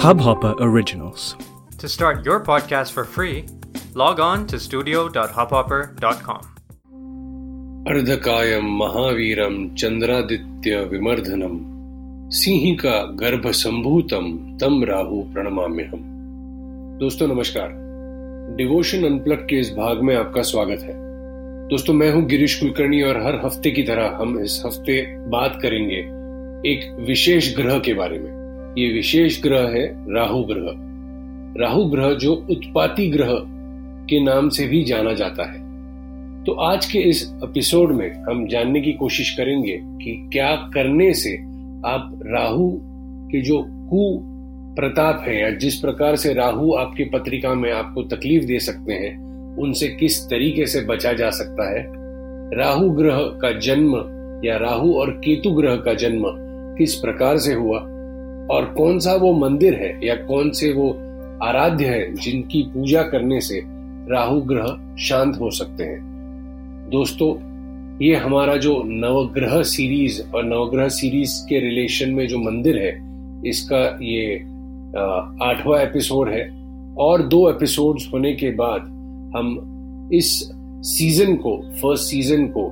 Hubhopper Originals. To start your podcast for free, log on to studio.hubhopper.com. अर्धकायं महावीरं Chandraditya विमर्धनं Simhika गर्भसंभूतं तं राहु प्रणमाम्यहम्. दोस्तों नमस्कार, devotion unplug के इस भाग में आपका स्वागत है. दोस्तों मैं हूं गिरीश कुलकर्णी और हर हफ्ते की तरह हम इस हफ्ते बात करेंगे एक विशेष ग्रह के बारे में. ये विशेष ग्रह है राहु ग्रह. राहु ग्रह जो उत्पाती ग्रह के नाम से भी जाना जाता है. तो आज के इस एपिसोड में हम जानने की कोशिश करेंगे कि क्या करने से आप राहु के जो कुप्रताप है या जिस प्रकार से राहु आपके पत्रिका में आपको तकलीफ दे सकते हैं उनसे किस तरीके से बचा जा सकता है. राहु ग्रह का जन्म या राहु और केतु ग्रह का जन्म किस प्रकार से हुआ और कौन सा वो मंदिर है या कौन से वो आराध्य है जिनकी पूजा करने से राहु ग्रह शांत हो सकते हैं. दोस्तों ये हमारा जो नवग्रह सीरीज और नवग्रह सीरीज के रिलेशन में जो मंदिर है इसका ये 8वां एपिसोड है और 2 एपिसोड्स होने के बाद हम इस सीजन को फर्स्ट सीजन को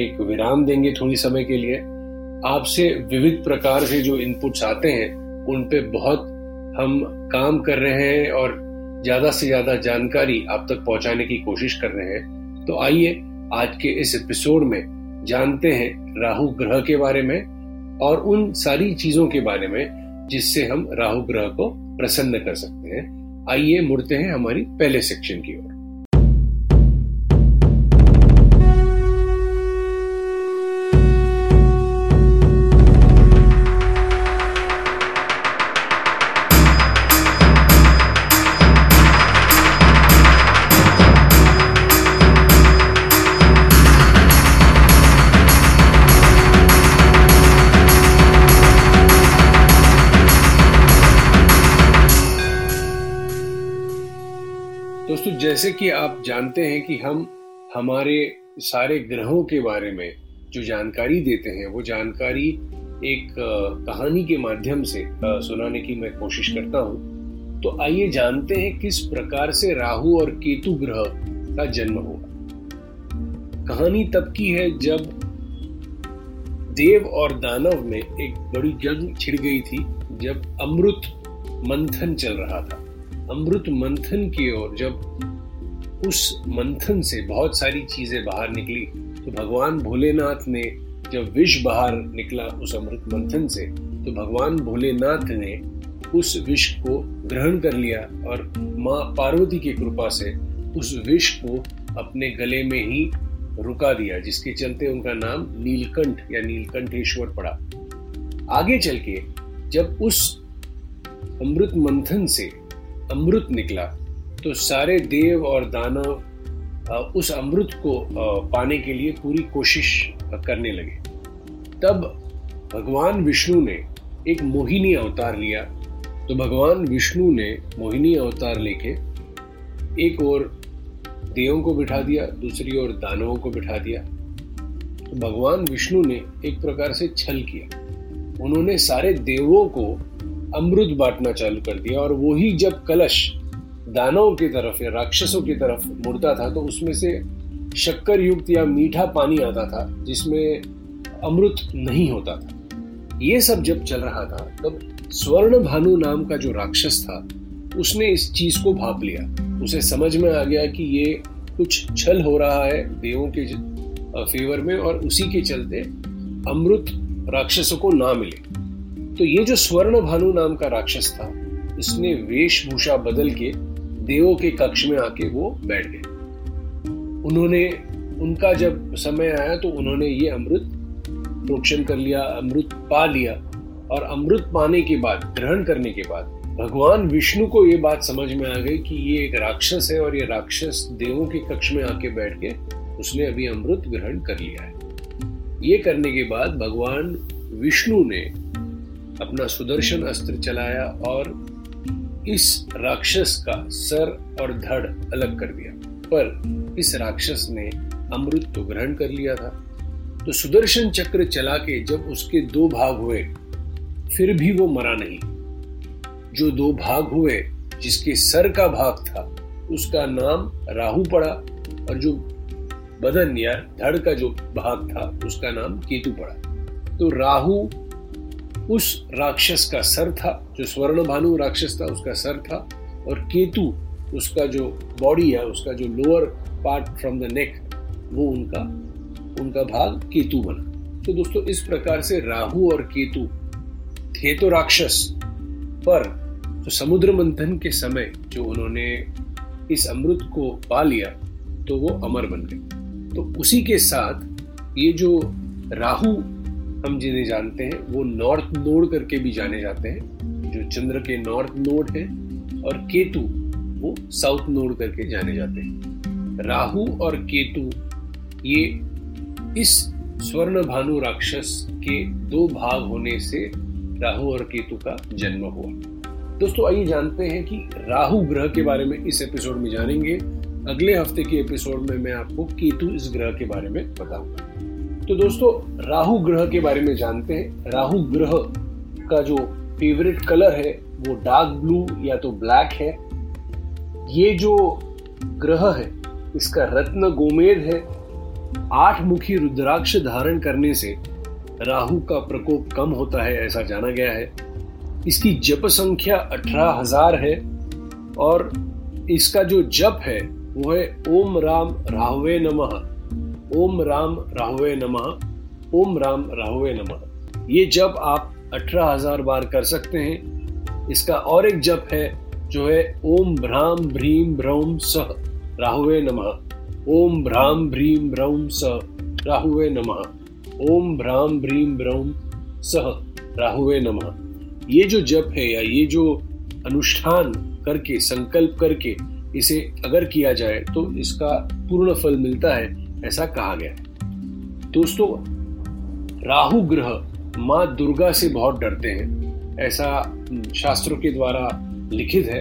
एक विराम देंगे थोड़ी समय के लिए. आपसे विविध प्रकार से जो इनपुट्स आते हैं उन पे बहुत हम काम कर रहे हैं और ज्यादा से ज्यादा जानकारी आप तक पहुंचाने की कोशिश कर रहे हैं. तो आइए आज के इस एपिसोड में जानते हैं राहु ग्रह के बारे में और उन सारी चीजों के बारे में जिससे हम राहु ग्रह को प्रसन्न कर सकते हैं. आइए मुड़ते हैं हमारी पहले सेक्शन की ओर. दोस्तों जैसे कि आप जानते हैं कि हम हमारे सारे ग्रहों के बारे में जो जानकारी देते हैं वो जानकारी एक कहानी के माध्यम से सुनाने की मैं कोशिश करता हूँ. तो आइए जानते हैं किस प्रकार से राहु और केतु ग्रह का जन्म हुआ. कहानी तब की है जब देव और दानव में एक बड़ी जंग छिड़ गई थी, जब अमृत मंथन चल रहा था. अमृत मंथन की ओर जब उस मंथन से बहुत सारी चीजें बाहर निकली तो भगवान भोलेनाथ ने जब विष बाहर निकला उस अमृत मंथन से तो भगवान भोलेनाथ ने उस विष को ग्रहण कर लिया और माँ पार्वती की कृपा से उस विष को अपने गले में ही रुका दिया, जिसके चलते उनका नाम नीलकंठ या नीलकंठेश्वर पड़ा. आगे चल के जब उस अमृत मंथन से अमृत निकला तो सारे देव और दानव उस अमृत को पाने के लिए पूरी कोशिश करने लगे. तब भगवान विष्णु ने एक मोहिनी अवतार लिया. तो भगवान विष्णु ने मोहिनी अवतार लेके एक ओर देवों को बिठा दिया, दूसरी ओर दानवों को बिठा दिया. तो भगवान विष्णु ने एक प्रकार से छल किया. उन्होंने सारे देवों को अमृत बांटना चालू कर दिया और वही जब कलश दानवों की तरफ या राक्षसों की तरफ मुड़ता था तो उसमें से शक्कर युक्त या मीठा पानी आता था जिसमें अमृत नहीं होता था. ये सब जब चल रहा था तब स्वर्भानु नाम का जो राक्षस था उसने इस चीज को भांप लिया. उसे समझ में आ गया कि ये कुछ छल हो रहा है देवों के फेवर में और उसी के चलते अमृत राक्षसों को ना मिले. तो ये जो स्वर्भानु नाम का राक्षस था इसने वेशभूषा बदल के देवों के कक्ष में आके वो बैठ गए. उन्होंने उनका जब समय आया तो उन्होंने ये अमृत प्रोक्षण कर लिया, अमृत पा लिया और अमृत पाने के बाद, ग्रहण करने के बाद भगवान विष्णु को ये बात समझ में आ गई कि ये एक राक्षस है और ये राक्षस देवों के कक्ष में आके बैठ के उसने अभी अमृत ग्रहण कर लिया है. ये करने के बाद भगवान विष्णु ने अपना सुदर्शन अस्त्र चलाया और इस राक्षस का सर और धड़ अलग कर दिया. पर इस राक्षस ने अमृत तो ग्रहण कर लिया था. तो सुदर्शन चक्र चला के जब उसके 2 भाग हुए फिर भी वो मरा नहीं। जो दो भाग हुए, जिसके सर का भाग था उसका नाम राहु पड़ा और जो बदन या धड़ का जो भाग था उसका नाम केतु पड़ा। तो राहु उस राक्षस का सर था जो स्वर्भानु राक्षस था, उसका सर था, और केतु उसका जो बॉडी है, उसका जो lower part from the neck, वो उनका भाग केतु बना। तो दोस्तों, इस प्रकार से राहु और केतु थे तो राक्षस, पर तो समुद्र मंथन के समय जो उन्होंने इस अमृत को पा लिया तो वो अमर बन गए। तो उसी के साथ ये जो राहु हम जिन्हें जानते हैं वो नॉर्थ नोड करके भी जाने जाते हैं, जो चंद्र के नॉर्थ नोड है, और केतु वो साउथ नोड करके जाने जाते हैं। राहु और केतु ये इस स्वर्भानु राक्षस के दो भाग होने से राहु और केतु का जन्म हुआ। दोस्तों, आइए जानते हैं कि राहु ग्रह के बारे में इस एपिसोड में जानेंगे। अगले हफ्ते के एपिसोड में मैं आपको केतु इस ग्रह के बारे में बताऊंगा। तो दोस्तों, राहु ग्रह के बारे में जानते हैं। राहु ग्रह का जो फेवरेट कलर है वो डार्क ब्लू या तो ब्लैक है। ये जो ग्रह है इसका रत्न गोमेद है। 8 मुखी रुद्राक्ष धारण करने से राहु का प्रकोप कम होता है, ऐसा जाना गया है। इसकी जप संख्या 18,000 है और इसका जो जप है वो है ओम राम राहवे नमः, ओम राम राहवे नमः, ओम राम राहवे नमः। ये जप आप 18,000 बार कर सकते हैं। इसका और एक जप है जो है ओम भ्राम भ्रीम भ्रौम सह राहवे नमः, ओम भ्राम भ्रीम भ्रौम सह राहवे नमः, ओम भ्राम भ्रीम भ्रौम सह राहवे नमः। ये जो जप है या ये जो अनुष्ठान करके, संकल्प करके इसे अगर किया जाए तो इसका पूर्ण फल मिलता है, ऐसा कहा गया है। दोस्तों, राहु ग्रह माँ दुर्गा से बहुत डरते हैं, ऐसा शास्त्रों के द्वारा लिखित है।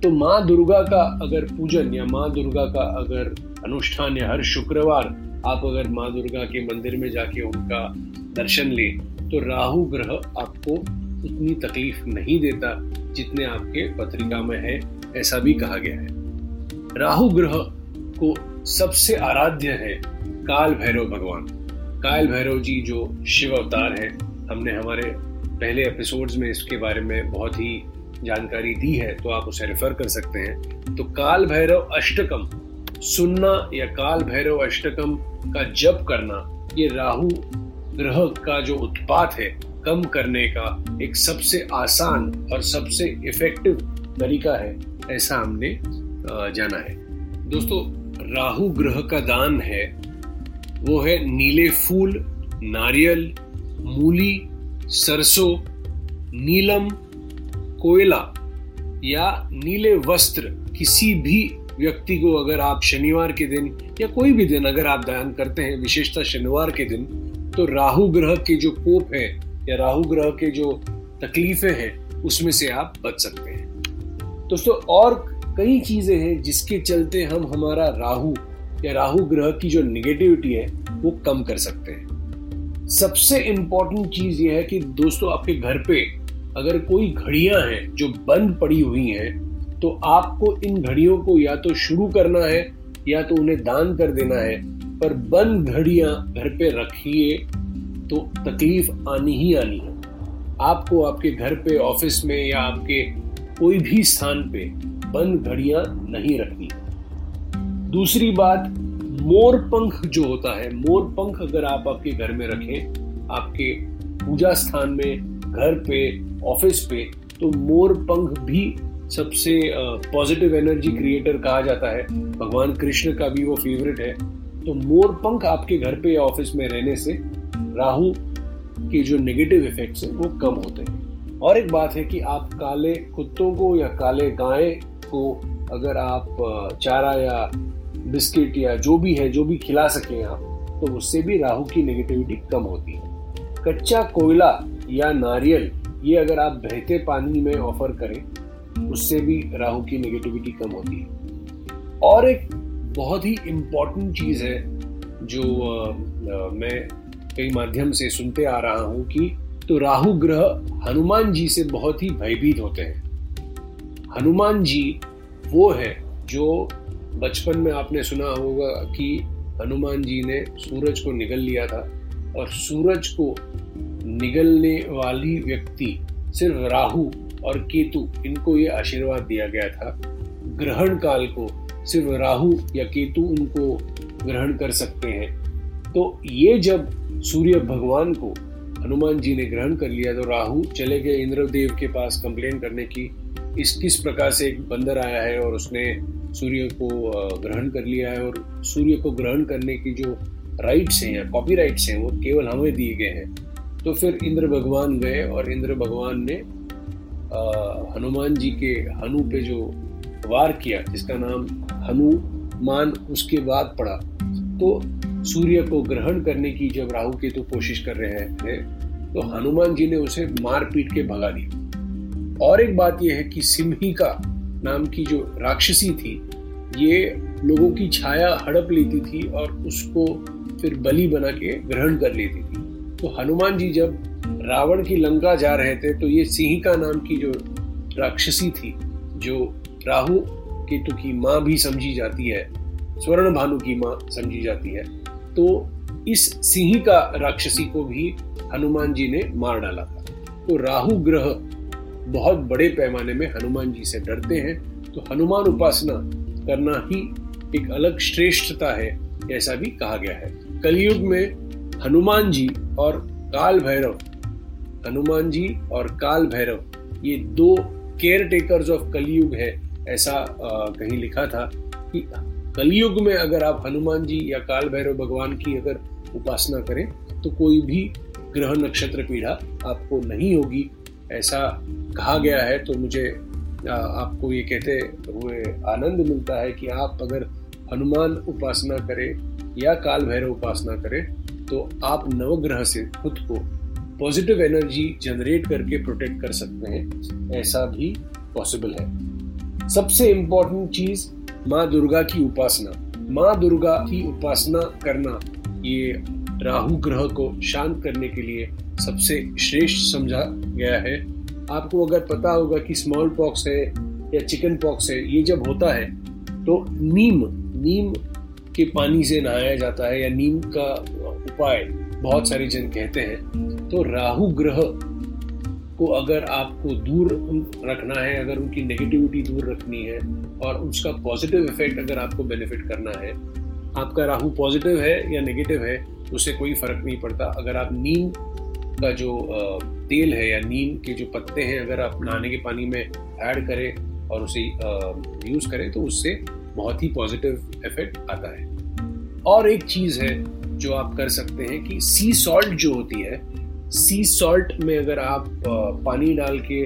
तो माँ दुर्गा का अगर पूजन या माँ दुर्गा का अगर अनुष्ठान या हर शुक्रवार आप अगर माँ दुर्गा के मंदिर में जाके उनका दर्शन लें तो राहु ग्रह आपको उतनी तकलीफ नहीं देता जितने आपके पत्रिका में है, ऐसा भी कहा गया है। राहु ग्रह को सबसे आराध्य है काल भैरव भगवान। काल भैरव जी जो शिव अवतार है, हमने हमारे पहले एपिसोड्स में इसके बारे में बहुत ही जानकारी दी है, तो आप उसे रेफर कर सकते हैं। तो काल भैरव अष्टकम सुनना या काल भैरव अष्टकम का जप करना, ये राहु ग्रह का जो उत्पात है कम करने का एक सबसे आसान और सबसे इफेक्टिव तरीका है, ऐसा हमने जाना है। दोस्तों, राहु ग्रह का दान है वो है नीले फूल, नारियल, मूली, सरसों, नीलम, कोयला या नीले वस्त्र। किसी भी व्यक्ति को अगर आप शनिवार के दिन या कोई भी दिन अगर आप दान करते हैं, विशेषतः शनिवार के दिन, तो राहु ग्रह के जो कोप है या राहु ग्रह के जो तकलीफें हैं उसमें से आप बच सकते हैं। दोस्तों, और कई चीजें हैं जिसके चलते हम हमारा राहु या राहु ग्रह की जो नेगेटिविटी है वो कम कर सकते हैं। सबसे इम्पोर्टेंट चीज ये है कि दोस्तों, आपके घर पे अगर कोई घड़ियां हैं जो बंद पड़ी हुई हैं तो आपको इन घड़ियों को या तो शुरू करना है या तो उन्हें दान कर देना है, पर बंद घड़ियां घर पे रखिए तो तकलीफ आनी ही आनी है। आपको आपके घर पे, ऑफिस में या आपके कोई भी स्थान पे बंद घड़ियां नहीं रखनी। दूसरी बात, मोर पंख जो होता है, मोर पंख अगर आप आपके घर में रखें, आपके पूजा स्थान में, घर पे, ऑफिस पे, तो मोर पंख भी सबसे पॉजिटिव एनर्जी क्रिएटर कहा जाता है। भगवान कृष्ण का भी वो फेवरेट है। तो मोर पंख आपके घर पे या ऑफिस में रहने से राहु के जो नेगेटिव इफेक्ट्स हैं वो कम होते हैं। और एक बात है कि आप काले कुत्तों को या काले गाय को अगर आप चारा या बिस्किट या जो भी खिला सकें आप, तो उससे भी राहु की नेगेटिविटी कम होती है। कच्चा कोयला या नारियल ये अगर आप बहते पानी में ऑफर करें, उससे भी राहु की नेगेटिविटी कम होती है। और एक बहुत ही इम्पोर्टेंट चीज़ है जो मैं कई माध्यम से सुनते आ रहा हूं कि तो राहु ग्रह हनुमान जी से बहुत ही भयभीत होते हैं। हनुमान जी वो है जो बचपन में आपने सुना होगा कि हनुमान जी ने सूरज को निगल लिया था, और सूरज को निगलने वाली व्यक्ति सिर्फ राहु और केतु, इनको ये आशीर्वाद दिया गया था। ग्रहण काल को सिर्फ राहु या केतु उनको ग्रहण कर सकते हैं। तो ये जब सूर्य भगवान को हनुमान जी ने ग्रहण कर लिया तो राहु चले गए इंद्रदेव के पास कंप्लेन करने की, इस किस प्रकार से एक बंदर आया है और उसने सूर्य को ग्रहण कर लिया है, और सूर्य को ग्रहण करने की जो राइट्स हैं या कॉपी राइट्स हैं वो केवल हमें दिए गए हैं। तो फिर इंद्र भगवान गए और इंद्र भगवान ने हनुमान जी के हनु पे जो वार किया, जिसका नाम हनुमान उसके बाद पड़ा। तो सूर्य को ग्रहण करने की जब राहु केतु कोशिश कर रहे हैं तो हनुमान जी ने उसे मार पीट के भगा दिया। और एक बात यह है कि सिंहिका नाम की जो राक्षसी थी, ये लोगों की छाया हड़प लेती थी और उसको फिर बलि बना के ग्रहण कर लेती थी। तो हनुमान जी जब रावण की लंका जा रहे थे तो ये सिंहिका नाम की जो राक्षसी थी, जो राहु केतु की माँ भी समझी जाती है, स्वर्ण भानु की माँ समझी जाती है, तो इस सिंहिका राक्षसी को भी हनुमान जी ने मार डाला था। तो राहु ग्रह बहुत बड़े पैमाने में हनुमान जी से डरते हैं, तो हनुमान उपासना करना ही एक अलग श्रेष्ठता है, ऐसा भी कहा गया है। कलयुग में हनुमान जी और काल भैरव, हनुमान जी और काल भैरव ये दो केयर टेकर्स ऑफ कलयुग है, ऐसा कहीं लिखा था कि कलयुग में अगर आप हनुमान जी या काल भैरव भगवान की अगर उपासना करें तो कोई भी ग्रह नक्षत्र पीड़ा आपको नहीं होगी, ऐसा कहा गया है। तो मुझे आपको ये कहते हुए आनंद मिलता है कि आप अगर हनुमान उपासना करें या काल भैरव उपासना करें तो आप नवग्रह से खुद को पॉजिटिव एनर्जी जनरेट करके प्रोटेक्ट कर सकते हैं, ऐसा भी पॉसिबल है। सबसे इम्पोर्टेंट चीज़ माँ दुर्गा की उपासना। माँ दुर्गा की उपासना करना ये राहु ग्रह को शांत करने के लिए सबसे श्रेष्ठ समझा गया है। आपको अगर पता होगा कि स्मॉल पॉक्स है या चिकन पॉक्स है, ये जब होता है तो नीम के पानी से नहाया जाता है या नीम का उपाय बहुत सारे जन कहते हैं। तो राहु ग्रह को अगर आपको दूर रखना है, अगर उनकी नेगेटिविटी दूर रखनी है और उसका पॉजिटिव इफेक्ट अगर आपको बेनिफिट करना है, आपका राहु पॉजिटिव है या नेगेटिव है उससे कोई फर्क नहीं पड़ता। अगर आप नीम का जो तेल है या नीम के जो पत्ते हैं अगर आप नहाने के पानी में ऐड करें और उसे यूज़ करें तो उससे बहुत ही पॉजिटिव इफेक्ट आता है। और एक चीज़ है जो आप कर सकते हैं कि सी सॉल्ट जो होती है, सी सॉल्ट में अगर आप पानी डाल के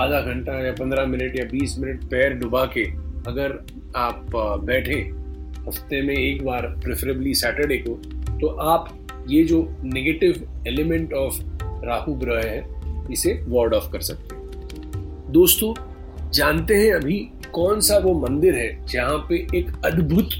आधा घंटा या 15 मिनट या 20 मिनट पैर डुबा के अगर आप बैठे, हफ्ते में एक बार प्रेफरेबली सैटरडे को, तो आप ये जो नेगेटिव एलिमेंट ऑफ राहु ग्रह है इसे वार्ड ऑफ कर सकते हैं। दोस्तों, जानते हैं अभी कौन सा वो मंदिर है जहाँ पे एक अद्भुत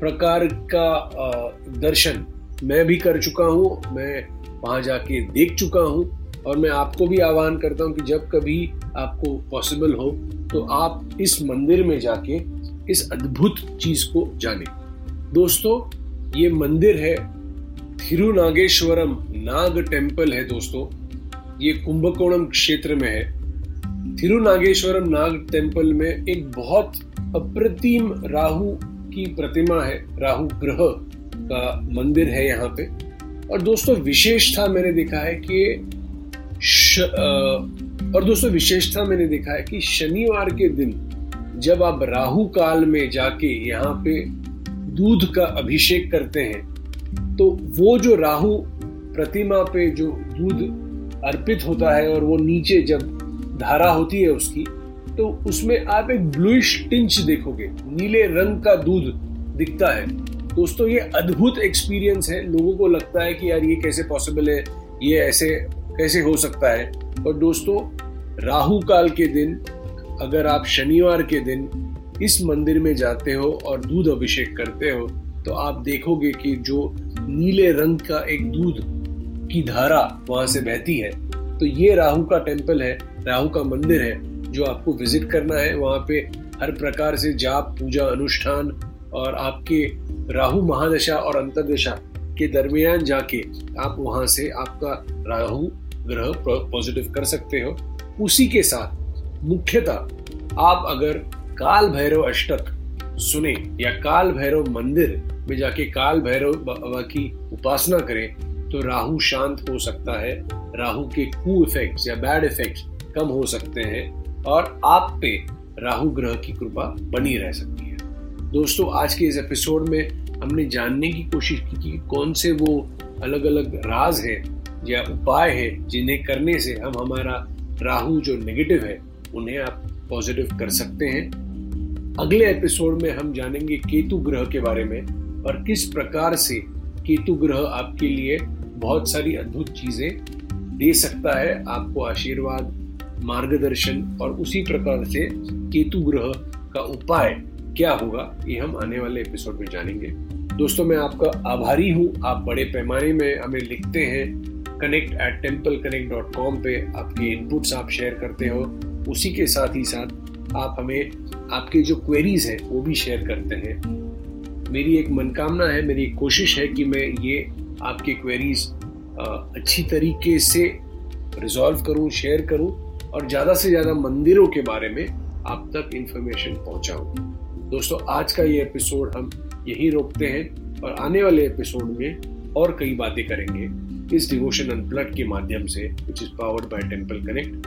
प्रकार का दर्शन मैं भी कर चुका हूँ, मैं वहाँ जाके देख चुका हूँ, और मैं आपको भी आह्वान करता हूँ कि जब कभी आपको पॉसिबल हो तो आप इस मंदिर में जाके इस अद्भुत चीज़ को जानें। दोस्तों, ये मंदिर है थिरुनागेश्वरम नाग टेम्पल है। दोस्तों, ये कुंभकोणम क्षेत्र में है। थिरुनागेश्वरम नाग टेम्पल में एक बहुत अप्रतिम राहु की प्रतिमा है, राहु ग्रह का मंदिर है यहाँ पे। और दोस्तों विशेषता मैंने देखा है कि शनिवार के दिन जब आप राहु काल में जाके यहाँ पे दूध का अभिषेक करते हैं तो वो जो राहु प्रतिमा पे जो दूध अर्पित होता है और वो नीचे जब धारा होती है उसकी, तो उसमें आप एक ब्लूइश टिंच देखोगे, नीले रंग का दूध दिखता है। दोस्तों, ये अद्भुत एक्सपीरियंस है। लोगों को लगता है कि यार ये कैसे पॉसिबल है, ये ऐसे कैसे हो सकता है। और दोस्तों, राहु काल के दिन अगर आप शनिवार के दिन इस मंदिर में जाते हो और दूध अभिषेक करते हो तो आप देखोगे कि जो नीले रंग का एक दूध की धारा वहां से बहती है। तो ये राहु का टेम्पल है, राहु का मंदिर है जो आपको विजिट करना है। वहां पे हर प्रकार से जाप पूजा अनुष्ठान और आपके राहु महादशा और अंतर्दशा के दरमियान जाके आप वहां से आपका राहु ग्रह पॉजिटिव कर सकते हो। उसी के साथ मुख्यतः आप अगर काल भैरव अष्टक सुने या काल भैरव मंदिर में जाके काल भैरव बाबा की उपासना करें तो राहु शांत हो सकता है, राहु के कू इफेक्ट्स या बैड इफेक्ट्स कम हो सकते हैं और आप पे राहु ग्रह की कृपा बनी रह सकती है। दोस्तों, आज के इस एपिसोड में हमने जानने की कोशिश की कि कौन से वो अलग अलग राज है या उपाय है जिन्हें करने से हम हमारा राहु जो नेगेटिव है उन्हें आप पॉजिटिव कर सकते हैं। अगले एपिसोड में हम जानेंगे केतु ग्रह के बारे में और किस प्रकार से केतु ग्रह आपके लिए बहुत सारी अद्भुत चीजें दे सकता है, आपको आशीर्वाद मार्गदर्शन, और उसी प्रकार से केतु ग्रह का उपाय क्या होगा ये हम आने वाले एपिसोड में जानेंगे। दोस्तों, मैं आपका आभारी हूँ। आप बड़े पैमाने में हमें लिखते हैं connect@templeconnect.com पे आपके इनपुट्स आप शेयर करते हो। उसी के साथ ही साथ आप हमें आपके जो क्वेरीज हैं वो भी शेयर करते हैं। मेरी एक मनोकामना है, मेरी एक कोशिश है कि मैं ये आपके क्वेरीज अच्छी तरीके से रिजॉल्व करूँ, शेयर करूँ और ज़्यादा से ज़्यादा मंदिरों के बारे में आप तक इन्फॉर्मेशन पहुँचाऊँ। दोस्तों, आज का ये एपिसोड हम यहीं रोकते हैं और आने वाले एपिसोड में और कई बातें करेंगे इस डिवोशन अनप्लग के माध्यम से, which is powered by temple connect.